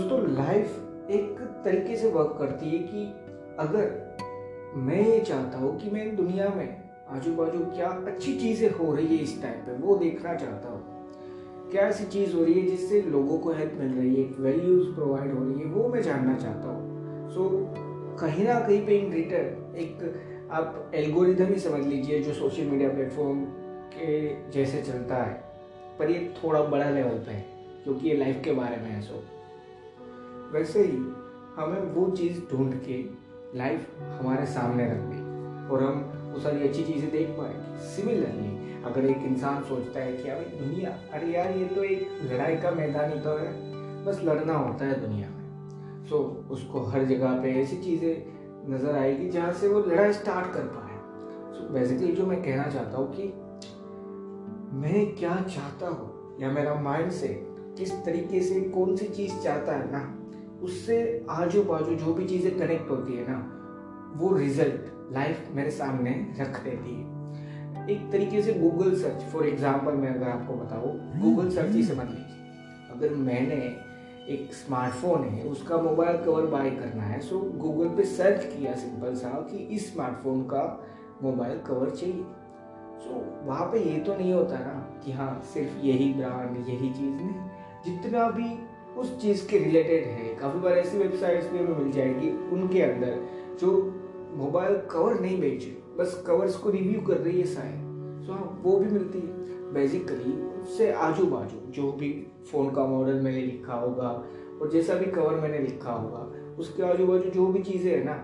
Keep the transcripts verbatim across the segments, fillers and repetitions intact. दोस्तों लाइफ एक तरीके से वर्क करती है कि अगर मैं ये चाहता हूँ कि मैं दुनिया में आजू बाजू क्या अच्छी चीज़ें हो रही है इस टाइम पे वो देखना चाहता हूँ, क्या ऐसी चीज़ हो रही है जिससे लोगों को हेल्प मिल रही है, वैल्यूज़ प्रोवाइड हो रही है, वो मैं जानना चाहता हूँ। सो कहीं ना कहीं पे इन रिटर्न एक आप एल्गोरिदम ही समझ लीजिए जो सोशल मीडिया प्लेटफॉर्म के जैसे चलता है, पर ये थोड़ा बड़ा लेवल पे है क्योंकि ये लाइफ के बारे में है। सो वैसे ही हमें वो चीज़ ढूंढ के लाइफ हमारे सामने रख दी और हम उस सारी अच्छी चीज़ें देख पाए। सिमिलरली अगर एक इंसान सोचता है कि यार दुनिया, अरे यार ये तो एक लड़ाई का मैदान ही तो है, बस लड़ना होता है दुनिया में, तो उसको हर जगह पे ऐसी चीज़ें नज़र आएगी जहाँ से वो लड़ाई स्टार्ट कर पाए। सो बेसिकली जो मैं कहना चाहता हूँ कि मैं क्या चाहता हूँ या मेरा माइंड से किस तरीके से कौन सी चीज़ चाहता है ना, उससे आजू बाजू जो भी चीज़ें कनेक्ट होती है ना, वो रिजल्ट लाइफ मेरे सामने रख देती है। एक तरीके से गूगल सर्च फॉर एग्जाम्पल मैं अगर आपको बताऊँ, गूगल सर्च ही समझ लीजिए। अगर मैंने एक स्मार्टफोन है, उसका मोबाइल कवर बाय करना है, सो गूगल पे सर्च किया सिंपल सा कि इस स्मार्टफोन का मोबाइल कवर चाहिए। सो वहाँ पे ये तो नहीं होता ना कि हाँ सिर्फ यही ब्रांड यही चीज़ नहीं, जितना भी उस चीज़ के रिलेटेड है, काफ़ी बार ऐसी वेबसाइट्स भी हमें मिल जाएगी उनके अंदर जो मोबाइल कवर नहीं बेच रही, बस कवर्स को रिव्यू कर रही है शायद, सो हाँ वो भी मिलती है। बेसिकली उससे आजू बाजू जो भी फ़ोन का मॉडल मैंने लिखा होगा और जैसा भी कवर मैंने लिखा होगा, उसके आजू बाजू जो भी चीज़ें हैं ना,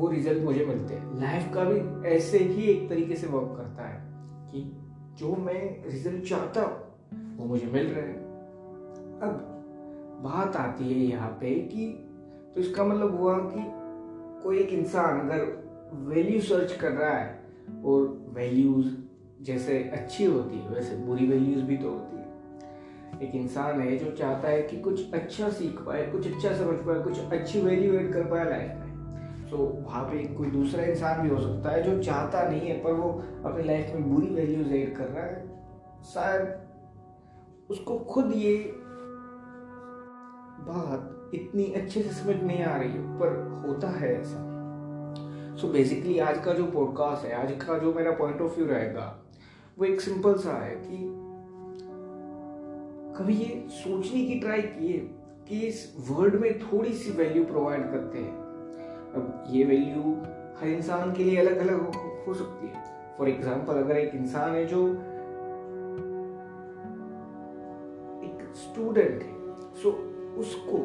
वो रिजल्ट मुझे मिलते हैं। लाइफ का भी ऐसे ही एक तरीके से वर्क करता है कि जो मैं रिजल्ट चाहता हूँ वो मुझे मिल रहे हैं। अब बात आती है यहाँ पे कि तो इसका मतलब हुआ कि कोई एक इंसान अगर वैल्यू सर्च कर रहा है और वैल्यूज़ जैसे अच्छी होती है वैसे बुरी वैल्यूज़ भी तो होती है। एक इंसान है जो चाहता है कि कुछ अच्छा सीख पाए, कुछ अच्छा समझ पाए, कुछ अच्छी वैल्यू एड कर पाए लाइफ में। सो वहाँ पे कोई दूसरा इंसान भी हो सकता है जो चाहता नहीं है पर वो अपनी लाइफ में बुरी वैल्यूज एड कर रहा है, शायद उसको खुद ये बात इतनी अच्छे से समझ नहीं आ रही हो, पर होता है ऐसा। सो बेसिकली आज का जो पॉडकास्ट है, आज का जो मेरा पॉइंट ऑफ व्यू रहेगा, वो एक सिंपल सा है कि कभी ये सोचने की ट्राई किए कि इस वर्ल्ड में थोड़ी सी वैल्यू प्रोवाइड करते हैं। अब ये वैल्यू हर इंसान के लिए अलग अलग हो, हो सकती है। फॉर एग्जाम्पल अगर एक इंसान है जो एक स्टूडेंट है, सो उसको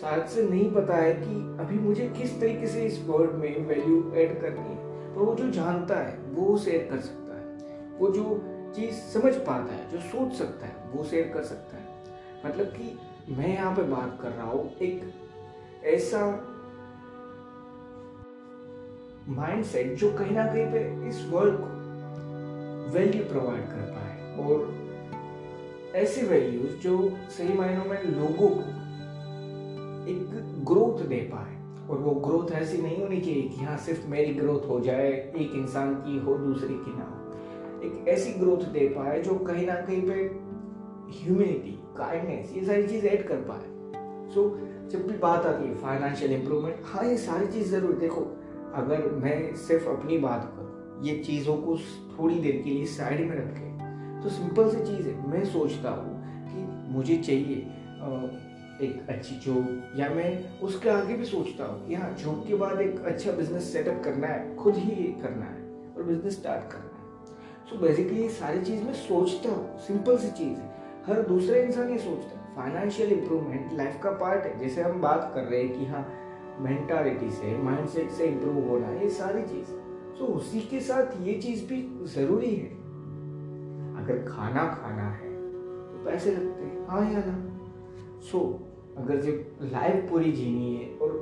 शायद से नहीं पता है कि अभी मुझे किस तरीके से इस वर्ल्ड में वैल्यू ऐड करनी है, पर वो जो जानता है वो शेयर कर सकता है, वो जो चीज़ समझ पाता है, जो सोच सकता है, वो शेयर कर सकता है। मतलब कि मैं यहाँ पे बात कर रहा हूँ एक ऐसा माइंडसेट जो कहीं ना कहीं पे इस वर्ल्ड को वैल्यू प्रोवाइड कर पाए और ऐसी वैल्यूज जो सही मायनों में लोगों को एक ग्रोथ दे पाए। और वो ग्रोथ ऐसी नहीं होनी चाहिए कि हाँ सिर्फ मेरी ग्रोथ हो जाए, एक इंसान की हो दूसरे की ना हो, एक ऐसी ग्रोथ दे पाए जो कहीं ना कहीं पे ह्यूमैनिटी, काइंडनेस, ये सारी चीज़ ऐड कर पाए। सो so, जब भी बात आती है फाइनेंशियल इम्प्रूवमेंट, हाँ ये सारी चीज़ ज़रूर देखो। अगर मैं सिर्फ अपनी बात करूँ, ये चीज़ों को थोड़ी देर के लिए साइड में रख के, तो सिंपल सी चीज़ है, मैं सोचता हूँ कि मुझे चाहिए एक अच्छी जॉब, या मैं उसके आगे भी सोचता हूँ कि हाँ जॉब के बाद एक अच्छा बिजनेस सेटअप करना है, खुद ही करना है और बिजनेस स्टार्ट करना है। सो बेसिकली ये सारी चीज़ मैं सोचता हूँ, सिंपल सी चीज़ है, हर दूसरा इंसान ये सोचता है। फाइनेंशियल इम्प्रूवमेंट लाइफ का पार्ट है। जैसे हम बात कर रहे हैं कि हाँ मेंटालिटी से, माइंडसेट से इम्प्रूव होना, ये सारी चीज़। सो उसी के साथ ये चीज़ भी ज़रूरी है। अगर खाना खाना है तो पैसे लगते हैं, हाँ या ना। सो अगर जब लाइफ पूरी जीनी है और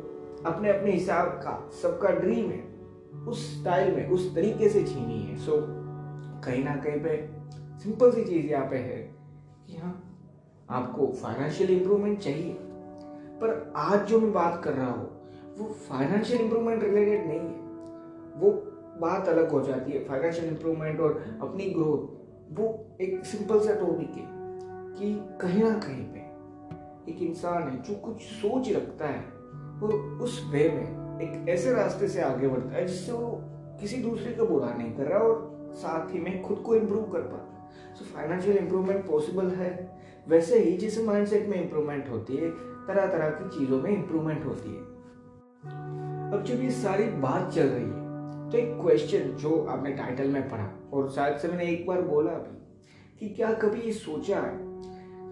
अपने अपने हिसाब का सबका ड्रीम है, उस स्टाइल में उस तरीके से जीनी है। सो कहीं ना कहीं पे सिंपल सी चीज़ यहाँ पे है कि हाँ आपको फाइनेंशियल इम्प्रूवमेंट चाहिए, पर आज जो मैं बात कर रहा हूँ वो फाइनेंशियल इम्प्रूवमेंट रिलेटेड नहीं है, वो बात अलग हो जाती है। फाइनेंशियल इम्प्रूवमेंट और अपनी ग्रोथ वो एक सिंपल सा टॉपिक है कि कहीं ना कहीं पे एक इंसान है जो कुछ सोच रखता है और उस वे में एक ऐसे रास्ते से आगे बढ़ता है जिससे वो किसी दूसरे को बुरा नहीं कर रहा और साथ ही में खुद को इम्प्रूव कर पाता। सो फाइनेंशियल इम्प्रूवमेंट पॉसिबल है। वैसे ही जैसे माइंडसेट में इम्प्रूवमेंट होती है, तरह तरह की चीज़ों में इम्प्रूवमेंट होती है। अब जब ये सारी बात चल रही है तो एक क्वेश्चन जो आपने टाइटल में पढ़ा और शायद से मैंने एक बार बोला भी कि क्या कभी ये सोचा है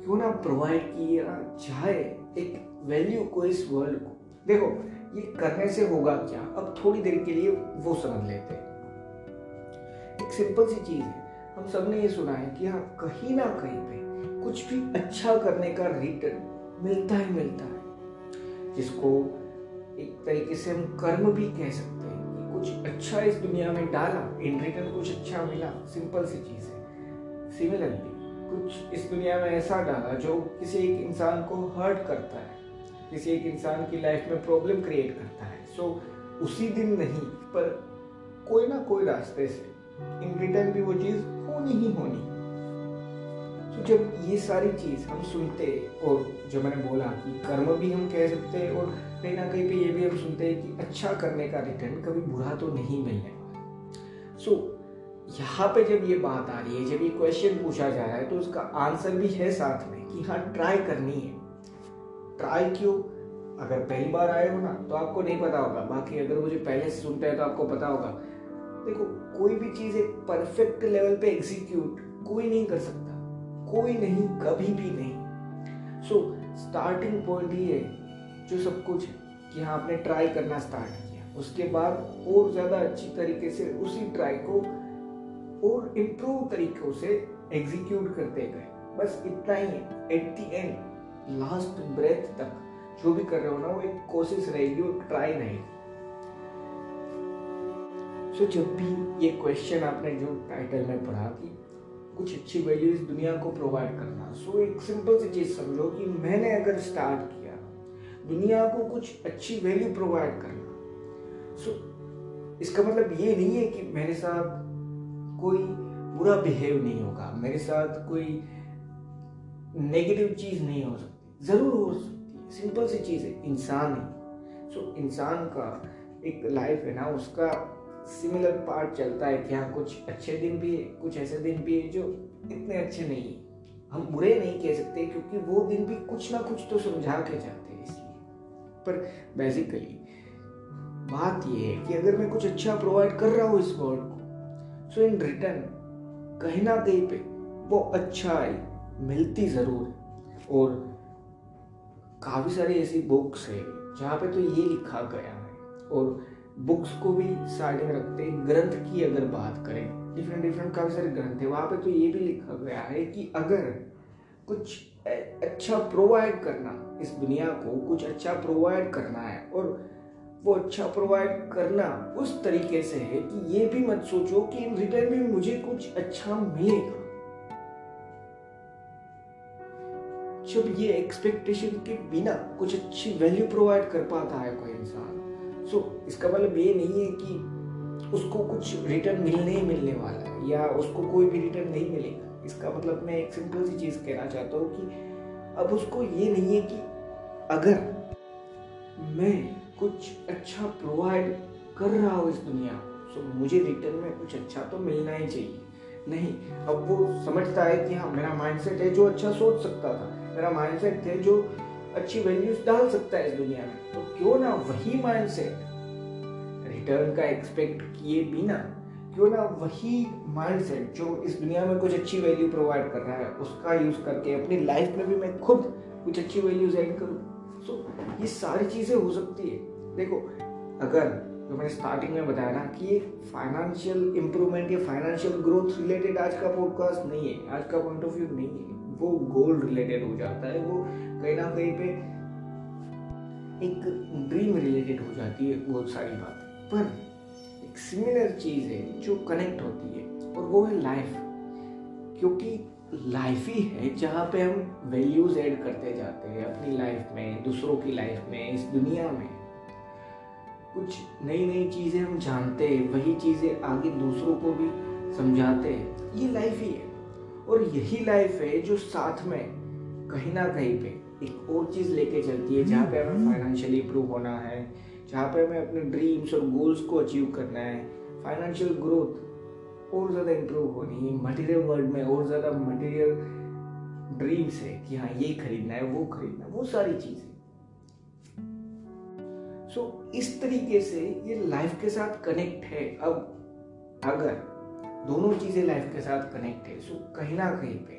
क्यों ना प्रोवाइड किया जाए एक वैल्यू को इस वर्ल्ड को। देखो ये करने से होगा क्या, अब थोड़ी देर के लिए वो समझ लेते हैं। एक सिंपल सी चीज़ है, हम सब ने ये सुना है कि हाँ कहीं ना कहीं पे कुछ भी अच्छा करने का रिटर्न मिलता ही मिलता है, जिसको एक तरीके से हम कर्म भी कह सकते हैं कि कुछ अच्छा इस दुनिया में डाला, इन रिटर्न कुछ अच्छा मिला। सिंपल सी चीज़ है। सिमिलरली कुछ इस दुनिया में ऐसा डाला जो किसी एक इंसान को हर्ट करता है, किसी एक इंसान की लाइफ में प्रॉब्लम क्रिएट करता है। सो so, उसी दिन नहीं पर कोई ना कोई रास्ते से इन रिटर्न भी वो चीज़ होनी ही होनी। तो so, जब ये सारी चीज़ हम सुनते और जो मैंने बोला कि कर्म भी हम कह सकते हैं और कहीं ना कहीं पे ये भी हम सुनते हैं कि अच्छा करने का रिटर्न कभी बुरा तो नहीं मिलने वाला। सो so, यहाँ पे जब ये बात आ रही है, जब ये क्वेश्चन पूछा जा रहा है तो उसका आंसर भी है साथ में कि हाँ ट्राई करनी है। ट्राई क्यों? अगर पहली बार आए हो ना तो आपको नहीं पता होगा, बाकी अगर मुझे पहले से सुनते हैं तो आपको पता होगा। देखो कोई भी चीज़ एक परफेक्ट लेवल पे एग्जीक्यूट कोई नहीं कर सकता, कोई नहीं, कभी भी नहीं। सो स्टार्टिंग पॉइंट ही है जो सब कुछ है कि हाँ आपने ट्राई करना स्टार्ट किया, उसके बाद और ज़्यादा अच्छी तरीके से उसी ट्राई को और इम्प्रूव तरीक़ों से एग्जीक्यूट करते गए। बस इतना ही है। At the end last breath तक जो भी कर रहे हो ना वो एक कोशिश रहेगी और ट्राई रहेगी। सो जब भी ये क्वेश्चन आपने जो टाइटल में पढ़ा कि कुछ अच्छी वैल्यू इस दुनिया को प्रोवाइड करना, सो एक सिंपल सी चीज़ समझो कि मैंने अगर स्टार्ट किया दुनिया को कुछ अच्छी वैल्यू प्रोवाइड करना, सो इसका मतलब ये नहीं है कि मेरे साथ कोई बुरा बिहेव नहीं होगा, मेरे साथ कोई नेगेटिव चीज़ नहीं हो सकती। ज़रूर हो सकती है, सिंपल सी चीज़ है, इंसान है। सो इंसान का एक लाइफ है ना, उसका सिमिलर पार्ट चलता है कि हाँ कुछ अच्छे दिन भी है, कुछ ऐसे दिन भी है जो इतने अच्छे नहीं है। हम बुरे नहीं कह सकते क्योंकि वो दिन भी कुछ ना कुछ तो समझा के जाते हैं। इसलिए पर बेसिकली बात यह है कि अगर मैं कुछ अच्छा प्रोवाइड कर रहा हूँ इस वर्ल्ड को, सो इन रिटर्न कहीं ना कहीं पे वो अच्छाई मिलती ज़रूर है। और काफ़ी सारी ऐसी बुक्स है जहाँ पे तो ये लिखा गया है, और बुक्स को भी साइड में रखते हैं। ग्रंथ की अगर बात करें, डिफरेंट डिफरेंट काफ़ी सारे ग्रंथ है, वहाँ पे तो ये भी लिखा गया है कि अगर कुछ अच्छा प्रोवाइड करना इस दुनिया को, कुछ अच्छा प्रोवाइड करना है और वो अच्छा प्रोवाइड करना उस तरीके से है कि ये भी मत सोचो कि इन रिटर्न में मुझे कुछ अच्छा मिलेगा। जब ये एक्सपेक्टेशन के बिना कुछ अच्छी वैल्यू प्रोवाइड कर पाता है कोई इंसान, सो इसका मतलब ये नहीं है कि उसको कुछ रिटर्न मिलने ही मिलने वाला है या उसको कोई भी रिटर्न नहीं मिलेगा। इसका मतलब मैं एक सिंपल सी चीज़ कहना चाहता हूँ कि अब उसको ये नहीं है कि अगर मैं कुछ अच्छा प्रोवाइड कर रहा हो इस दुनिया को सो मुझे रिटर्न में कुछ अच्छा तो मिलना ही चाहिए। नहीं, अब वो समझता है कि हाँ मेरा माइंडसेट है जो अच्छा सोच सकता था, मेरा माइंडसेट है जो अच्छी वैल्यूज डाल सकता है इस दुनिया में, तो क्यों ना वही माइंडसेट रिटर्न का एक्सपेक्ट किए बिना, क्यों ना वही माइंडसेट जो इस दुनिया में कुछ अच्छी वैल्यू प्रोवाइड कर रहा है उसका यूज़ करके अपनी लाइफ में भी मैं खुद कुछ अच्छी वैल्यूज ऐड करूँ। सो so, ये सारी चीज़ें हो सकती है। देखो अगर जो मैंने स्टार्टिंग में बताया ना कि फाइनेंशियल इम्प्रूवमेंट या फाइनेंशियल ग्रोथ रिलेटेड आज का पॉडकास्ट नहीं है, आज का पॉइंट ऑफ व्यू नहीं है, वो गोल रिलेटेड हो जाता है, वो कहीं ना कहीं पे एक ड्रीम रिलेटेड हो जाती है वो सारी बात। पर एक सिमिलर चीज़ है जो कनेक्ट होती है और वो है लाइफ, क्योंकि लाइफ ही है जहाँ पे हम वैल्यूज़ ऐड करते जाते हैं अपनी लाइफ में, दूसरों की लाइफ में, इस दुनिया में। कुछ नई नई चीज़ें हम जानते हैं, वही चीज़ें आगे दूसरों को भी समझाते हैं। ये लाइफ ही है और यही लाइफ है जो साथ में कहीं ना कहीं पे एक और चीज़ लेके चलती है जहाँ पे हमें फाइनेंशियली इम्प्रूव होना है, जहाँ पे हमें अपने ड्रीम्स और गोल्स को अचीव करना है, फाइनेंशियल ग्रोथ और ज़्यादा इम्प्रूव होनी है, मटेरियल वर्ल्ड में और ज़्यादा मटेरियल ड्रीम्स है कि हाँ ये खरीदना है वो खरीदना है वो सारी चीज़ें। सो so, इस तरीके से ये लाइफ के साथ कनेक्ट है। अब अगर दोनों चीज़ें लाइफ के साथ कनेक्ट है सो so, कहीं ना कहीं पे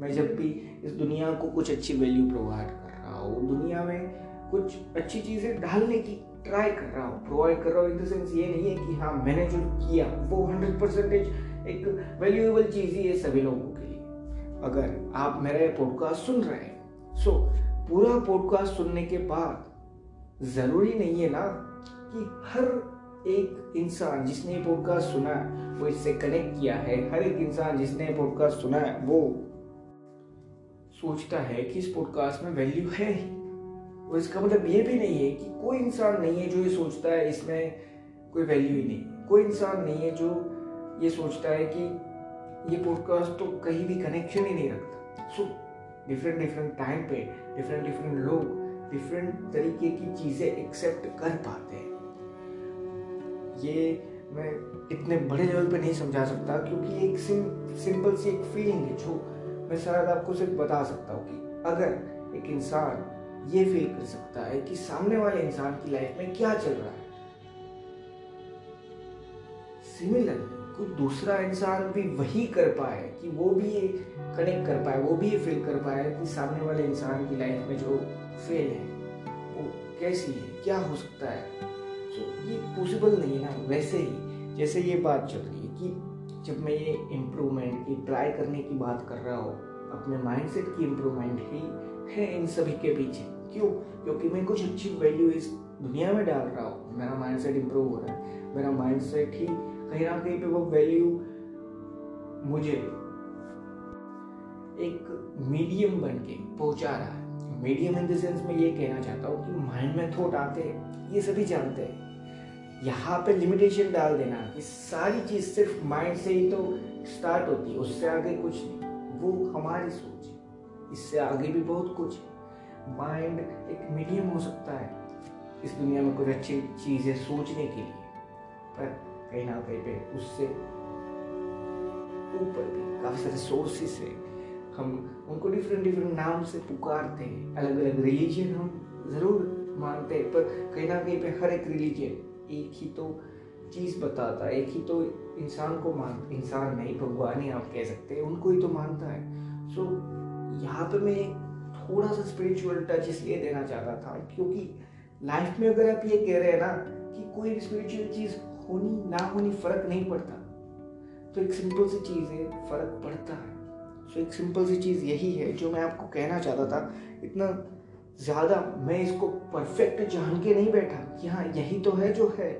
मैं जब भी इस दुनिया को कुछ अच्छी वैल्यू प्रोवाइड कर रहा हूँ, दुनिया में कुछ अच्छी चीज़ें डालने की ट्राई कर रहा हूँ, प्रोवाइड कर रहा हूँ, इन द सेंस ये नहीं है कि हाँ मैंने जो किया वो हंड्रेड परसेंटेज एक वैल्यूएबल चीज़ ही है सभी लोगों के लिए। अगर आप मेरा ये पॉडकास्ट सुन रहे हैं सो so, पूरा पॉडकास्ट सुनने के बाद ज़रूरी नहीं है ना कि हर एक इंसान जिसने ये पॉडकास्ट सुना वो इससे कनेक्ट किया है, हर एक इंसान जिसने ये पॉडकास्ट सुना है वो सोचता है कि इस पॉडकास्ट में वैल्यू है ही। और इसका मतलब ये भी नहीं है कि कोई इंसान नहीं है जो ये सोचता है इसमें कोई वैल्यू ही नहीं, कोई इंसान नहीं है जो ये सोचता है कि ये पॉडकास्ट तो कहीं भी कनेक्शन ही नहीं रखता। सो डिफरेंट डिफरेंट टाइम पे डिफरेंट डिफरेंट लोग डिफरेंट तरीके की चीज़ें एक्सेप्ट कर पाते हैं। ये मैं इतने बड़े लेवल पे नहीं समझा सकता क्योंकि एक सिंपल सी एक फीलिंग है जो मैं शायद आपको सिर्फ बता सकता हूँ कि अगर एक इंसान ये फील कर सकता है कि सामने वाले इंसान की लाइफ में क्या चल रहा है, सिमिलर कोई दूसरा इंसान भी वही कर पाए, कि वो भी ये कनेक्ट कर पाए, वो भी ये फील कर पाए कि सामने वाले इंसान की लाइफ में जो फेल है वो कैसी है, क्या हो सकता है। तो ये पॉसिबल नहीं है ना। वैसे ही जैसे ये बात चल रही है कि जब मैं ये इम्प्रूवमेंट की ट्राई करने की बात कर रहा हूँ, अपने माइंडसेट की इम्प्रूवमेंट ही है इन सभी के पीछे। क्यों? क्योंकि मैं कुछ अच्छी वैल्यू इस दुनिया में डाल रहा हूँ, मेरा माइंडसेट इम्प्रूव हो रहा है, मेरा माइंडसेट ही कहीं ना कहीं पे वो वैल्यू मुझे एक मीडियम बन के पहुँचा रहा है। मीडियम इन द सेंस में ये कहना चाहता हूँ कि माइंड में थॉट आते हैं, ये सभी जानते हैं, यहाँ पे लिमिटेशन डाल देना कि सारी चीज़ सिर्फ माइंड से ही तो स्टार्ट होती है, उससे आगे कुछ नहीं, वो हमारी सोच है, इससे आगे भी बहुत कुछ है। माइंड एक मीडियम हो सकता है इस दुनिया में कुछ अच्छी चीज़ें सोचने के लिए, पर कहीं ना कहीं पे उससे ऊपर भी काफ़ी सारे सोर्सेस है, हम उनको डिफरेंट डिफरेंट नाम से पुकारते हैं, अलग अलग रिलीजन हम ज़रूर मानते हैं, पर कहीं ना कहीं पर हर एक रिलीजन एक ही तो चीज़ बताता है, एक ही तो इंसान को मान इंसान नहीं भगवान ही आप कह सकते हैं, उनको ही तो मानता है। सो so, यहाँ पे मैं थोड़ा सा स्पिरिचुअल टच इसलिए देना चाहता था क्योंकि लाइफ में अगर आप ये कह रहे हैं ना कि कोई स्पिरिचुअल चीज़ होनी ना होनी फ़र्क नहीं पड़ता, तो एक सिंपल सी चीज़ है, फ़र्क पड़ता है। सो so, एक सिंपल सी चीज़ यही है जो मैं आपको कहना चाहता था। इतना ज़्यादा मैं इसको परफेक्ट जान के नहीं बैठा कि हाँ यही तो है जो है,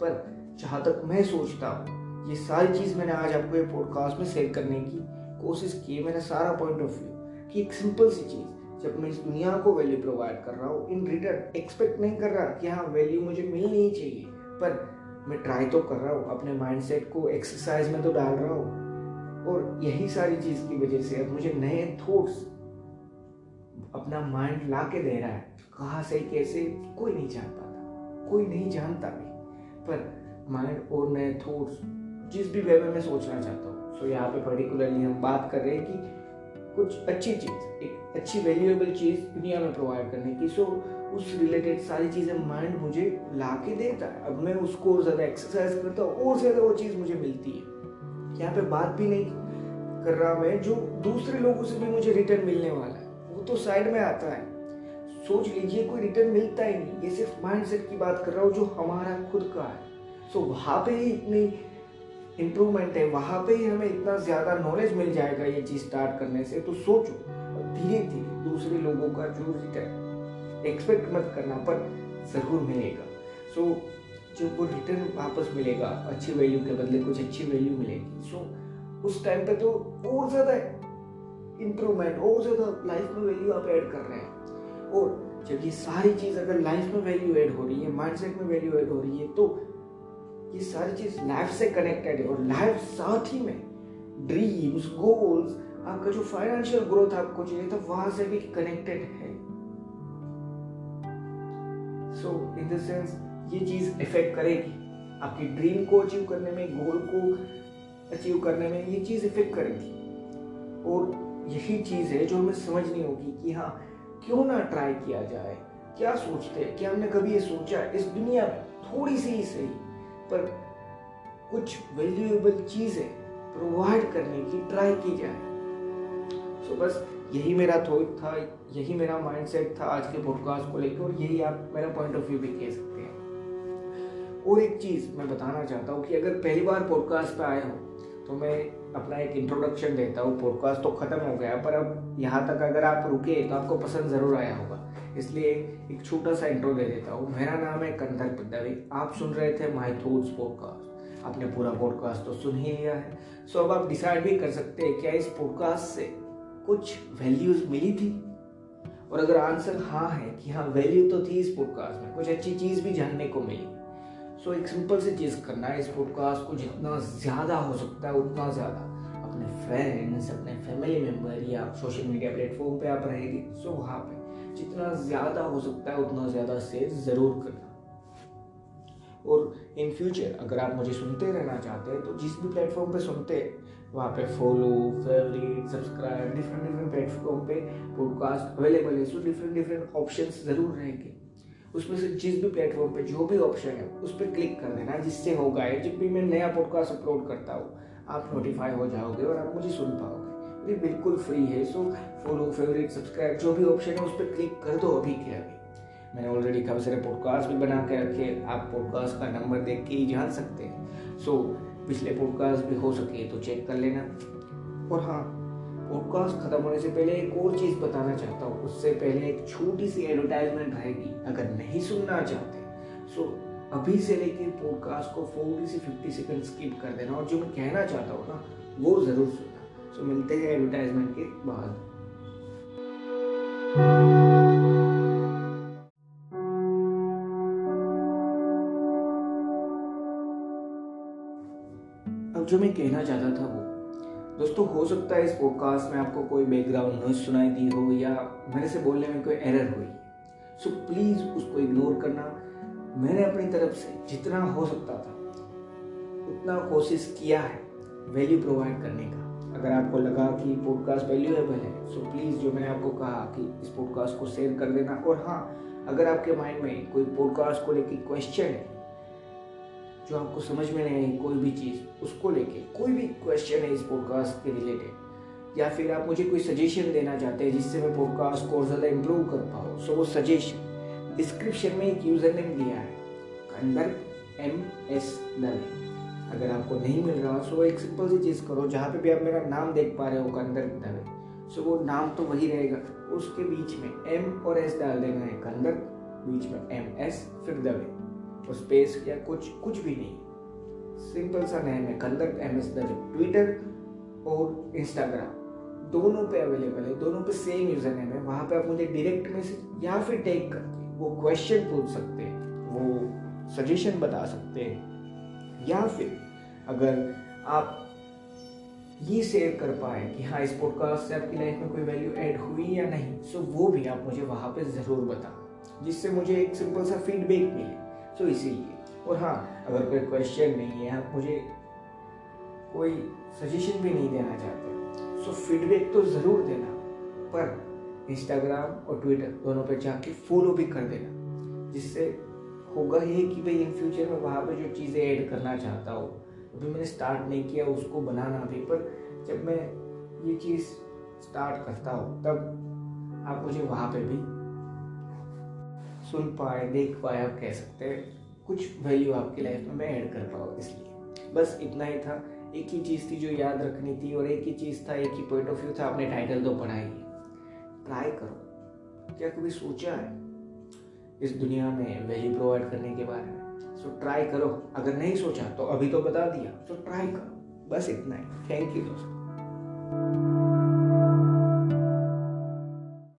पर जहाँ तक मैं सोचता हूँ ये सारी चीज़ मैंने आज आपको ये पॉडकास्ट में शेयर करने की कोशिश की है, मेरा सारा पॉइंट ऑफ व्यू कि एक सिंपल सी चीज़, जब मैं इस दुनिया को वैल्यू प्रोवाइड कर रहा हूँ, इन रिटर्न एक्सपेक्ट नहीं कर रहा कि हाँ वैल्यू मुझे मिलनी ही चाहिए, पर मैं ट्राई तो कर रहा हूँ, अपने माइंडसेट को एक्सरसाइज में तो डाल रहा हूँ, और यही सारी चीज़ की वजह से अब मुझे नए थॉट्स अपना माइंड ला के दे रहा है। कहाँ से कैसे कोई नहीं जान पाता, कोई नहीं जानता भी, पर माइंड और नए थॉट्स जिस भी वे में मैं सोचना चाहता हूँ। सो so, यहाँ पे पर्टिकुलरली हम बात कर रहे हैं कि कुछ अच्छी चीज़, एक अच्छी वैल्यूएबल चीज़ दुनिया में प्रोवाइड करने की। सो so, उस रिलेटेड सारी चीज़ें माइंड मुझे ला के देता है, अब मैं उसको ज़्यादा एक्सरसाइज करता हूँ और ज़्यादा वो चीज़ मुझे मिलती है। यहाँ पर बात भी नहीं कर रहा मैं जो दूसरे लोगों से भी मुझे रिटर्न मिलने वाला है, तो साइड में आता है। सोच लीजिए कोई रिटर्न मिलता ही नहीं, ये सिर्फ माइंडसेट की बात कर रहा हूँ जो हमारा खुद का है। सो वहाँ पे ही इतनी इम्प्रूवमेंट है, वहाँ पे ही हमें इतना ज़्यादा नॉलेज मिल जाएगा ये चीज़ स्टार्ट करने से। तो सोचो धीरे धीरे, दूसरे लोगों का जो रिटर्न एक्सपेक्ट मत करना पर ज़रूर मिलेगा। सो जो वो रिटर्न वापस मिलेगा अच्छी वैल्यू के बदले, कुछ अच्छी वैल्यू मिलेगी। सो उस टाइम पर तो और ज़्यादा इम्प्रूवमेंट और ज़्यादा लाइफ में वैल्यू आप ऐड कर रहे हैं। और जब ये सारी चीज़ अगर लाइफ में वैल्यू ऐड हो रही है, माइंडसेट में वैल्यू ऐड हो रही है, तो ये सारी चीज़ लाइफ से कनेक्टेड है, और लाइफ साथ ही में ड्रीम्स, गोल्स, आपका जो फाइनेंशियल ग्रोथ आपको चाहिए तो वहां से भी कनेक्टेड है। सो इन द सेंस ये चीज इफेक्ट करेगी आपकी ड्रीम को अचीव करने में, गोल को अचीव करने में ये चीज इफेक्ट करेगी। और यही चीज है जो हमें समझनी होगी कि हाँ क्यों ना ट्राई किया जाए। क्या सोचते हैं कि हमने कभी ये सोचा इस दुनिया में थोड़ी सी ही सही पर कुछ वैल्यूएबल चीजें प्रोवाइड करने की ट्राई की जाए। सो so, बस यही मेरा थॉट था, यही मेरा माइंडसेट था आज के पॉडकास्ट को लेकर, और यही आप मेरा पॉइंट ऑफ व्यू भी कह सकते हैं। और एक चीज़ मैं बताना चाहता हूँ कि अगर पहली बार पॉडकास्ट पे आए हो तो मैं अपना एक इंट्रोडक्शन देता हूँ। पॉडकास्ट तो ख़त्म हो गया पर अब यहाँ तक अगर आप रुके तो आपको पसंद ज़रूर आया होगा, इसलिए एक छोटा सा इंट्रो दे देता हूँ। मेरा नाम है कंदर्प दावे, आप सुन रहे थे माय थॉट्स पॉडकास्ट। आपने पूरा पॉडकास्ट तो सुन ही लिया है, सो अब आप डिसाइड भी कर सकते हैं क्या इस पॉडकास्ट से कुछ वैल्यूज़ मिली थी। और अगर आंसर हाँ है कि हाँ वैल्यू तो थी इस पॉडकास्ट में, कुछ अच्छी चीज़ भी जानने को मिली, सो so, एक सिंपल सी चीज़ करना है, इस पॉडकास्ट को जितना ज़्यादा हो सकता है उतना ज़्यादा अपने फ्रेंड्स, अपने फैमिली मेम्बर या सोशल मीडिया प्लेटफॉर्म पे आप रहेंगे, सो वहाँ पे जितना ज़्यादा हो सकता है उतना ज़्यादा शेयर ज़रूर करना। और इन फ्यूचर अगर आप मुझे सुनते रहना चाहते हैं तो जिस भी प्लेटफॉर्म पे सुनते हैं वहाँ पे follow, favourite, subscribe, different different platform पे पॉडकास्ट अवेलेबल है, सो डिफरेंट डिफरेंट ऑप्शंस ज़रूर रहेंगे। उसमें से जिस भी प्लेटफॉर्म पे जो भी ऑप्शन है उस पर क्लिक कर देना, जिससे होगा है जब भी मैं नया पॉडकास्ट अपलोड करता हूँ आप नोटिफाई हो जाओगे और आप मुझे सुन पाओगे। ये बिल्कुल फ्री है, सो फॉलो, फेवरेट, सब्सक्राइब जो भी ऑप्शन है उस पर क्लिक कर दो अभी के अभी। मैंने ऑलरेडी काफ़ी सारे पॉडकास्ट भी बना के रखे, आप पॉडकास्ट का नंबर देख के ही जान सकते हैं, सो पिछले पॉडकास्ट भी हो सके तो चेक कर लेना। और हाँ, पॉडकास्ट खत्म होने से पहले एक और चीज़ बताना चाहता हूँ, उससे पहले एक छोटी सी एडवर्टाइजमेंट रहेगी। अगर नहीं सुनना चाहते सो अभी से लेके पॉडकास्ट को फोर्टी से फिफ्टी सेकंड स्किप कर देना, और जो मैं कहना चाहता हूँ ना वो ज़रूर सुनना। सो मिलते हैं एडवर्टाइजमेंट के बाद। अब जो मैं कहना चाहता था वो दोस्तों, हो सकता है इस पॉडकास्ट में आपको कोई बैकग्राउंड नॉइज़ सुनाई दी हो या मेरे से बोलने में कोई एरर हुई, सो प्लीज़ उसको इग्नोर करना। मैंने अपनी तरफ से जितना हो सकता था उतना कोशिश किया है वैल्यू प्रोवाइड करने का। अगर आपको लगा कि पॉडकास्ट वैल्यूएबल है सो प्लीज़ जो मैंने आपको कहा कि इस पॉडकास्ट को शेयर कर देना। और हाँ, अगर आपके माइंड में कोई पॉडकास्ट को लेकर क्वेश्चन है जो आपको समझ में नहीं है, कोई भी चीज़ उसको लेके कोई भी क्वेश्चन है इस पॉडकास्ट के रिलेटेड, या फिर आप मुझे कोई सजेशन देना चाहते हैं जिससे मैं पॉडकास्ट को और ज़्यादा इम्प्रूव कर पाऊँ, सो वो सजेशन डिस्क्रिप्शन में एक यूज़र नेम दिया है, कंदर्प एम एस दवे। अगर आपको नहीं मिल रहा सो एक सिंपल सी चीज़ करो, जहाँ पे भी आप मेरा नाम देख पा रहे हो कंदर्प दवे, सो वो नाम तो वही रहेगा, उसके बीच में एम और एस डाल देना है, कंदर्प, बीच में एम एस, फिर दवे, और स्पेस या कुछ कुछ भी नहीं, सिंपल सा नेम है Kandarp M S Dave. Twitter और इंस्टाग्राम दोनों पे अवेलेबल है, दोनों पे सेम यूज़र नेम है। वहाँ पे आप मुझे डायरेक्ट मैसेज या फिर टैग करके वो क्वेश्चन पूछ सकते हैं, वो सजेशन बता सकते हैं, या फिर अगर आप ये शेयर कर पाए कि हाँ इस पॉडकास्ट से आपकी लाइफ में कोई वैल्यू ऐड हुई या नहीं, सो वो भी आप मुझे वहाँ पर ज़रूर बताओ, जिससे मुझे एक सिंपल सा फीडबैक मिले, तो इसीलिए। और हाँ, अगर कोई क्वेश्चन नहीं है, आप मुझे कोई सजेशन भी नहीं देना चाहते, सो फीडबैक तो ज़रूर देना, पर इंस्टाग्राम और ट्विटर दोनों पे जाके फॉलो भी कर देना, जिससे होगा ये कि भाई इन फ्यूचर में वहाँ पे जो चीज़ें ऐड करना चाहता हूँ अभी मैंने स्टार्ट नहीं किया उसको बनाना भी, पर जब मैं ये चीज़ स्टार्ट करता हूँ तब आप मुझे वहाँ पर भी सुन पाए, देख पाए, आप कह सकते हैं कुछ वैल्यू आपकी लाइफ में मैं ऐड कर पाऊँ। इसलिए बस इतना ही था, एक ही चीज़ थी जो याद रखनी थी, और एक ही चीज़ था, एक ही पॉइंट ऑफ व्यू था। आपने टाइटल तो पढ़ा ही है, ट्राई करो। क्या कभी सोचा है इस दुनिया में वैल्यू प्रोवाइड करने के बारे में? सो ट्राई करो, अगर नहीं सोचा तो अभी तो बता दिया, सो ट्राई करो। बस इतना ही, थैंक यू दोस्तों।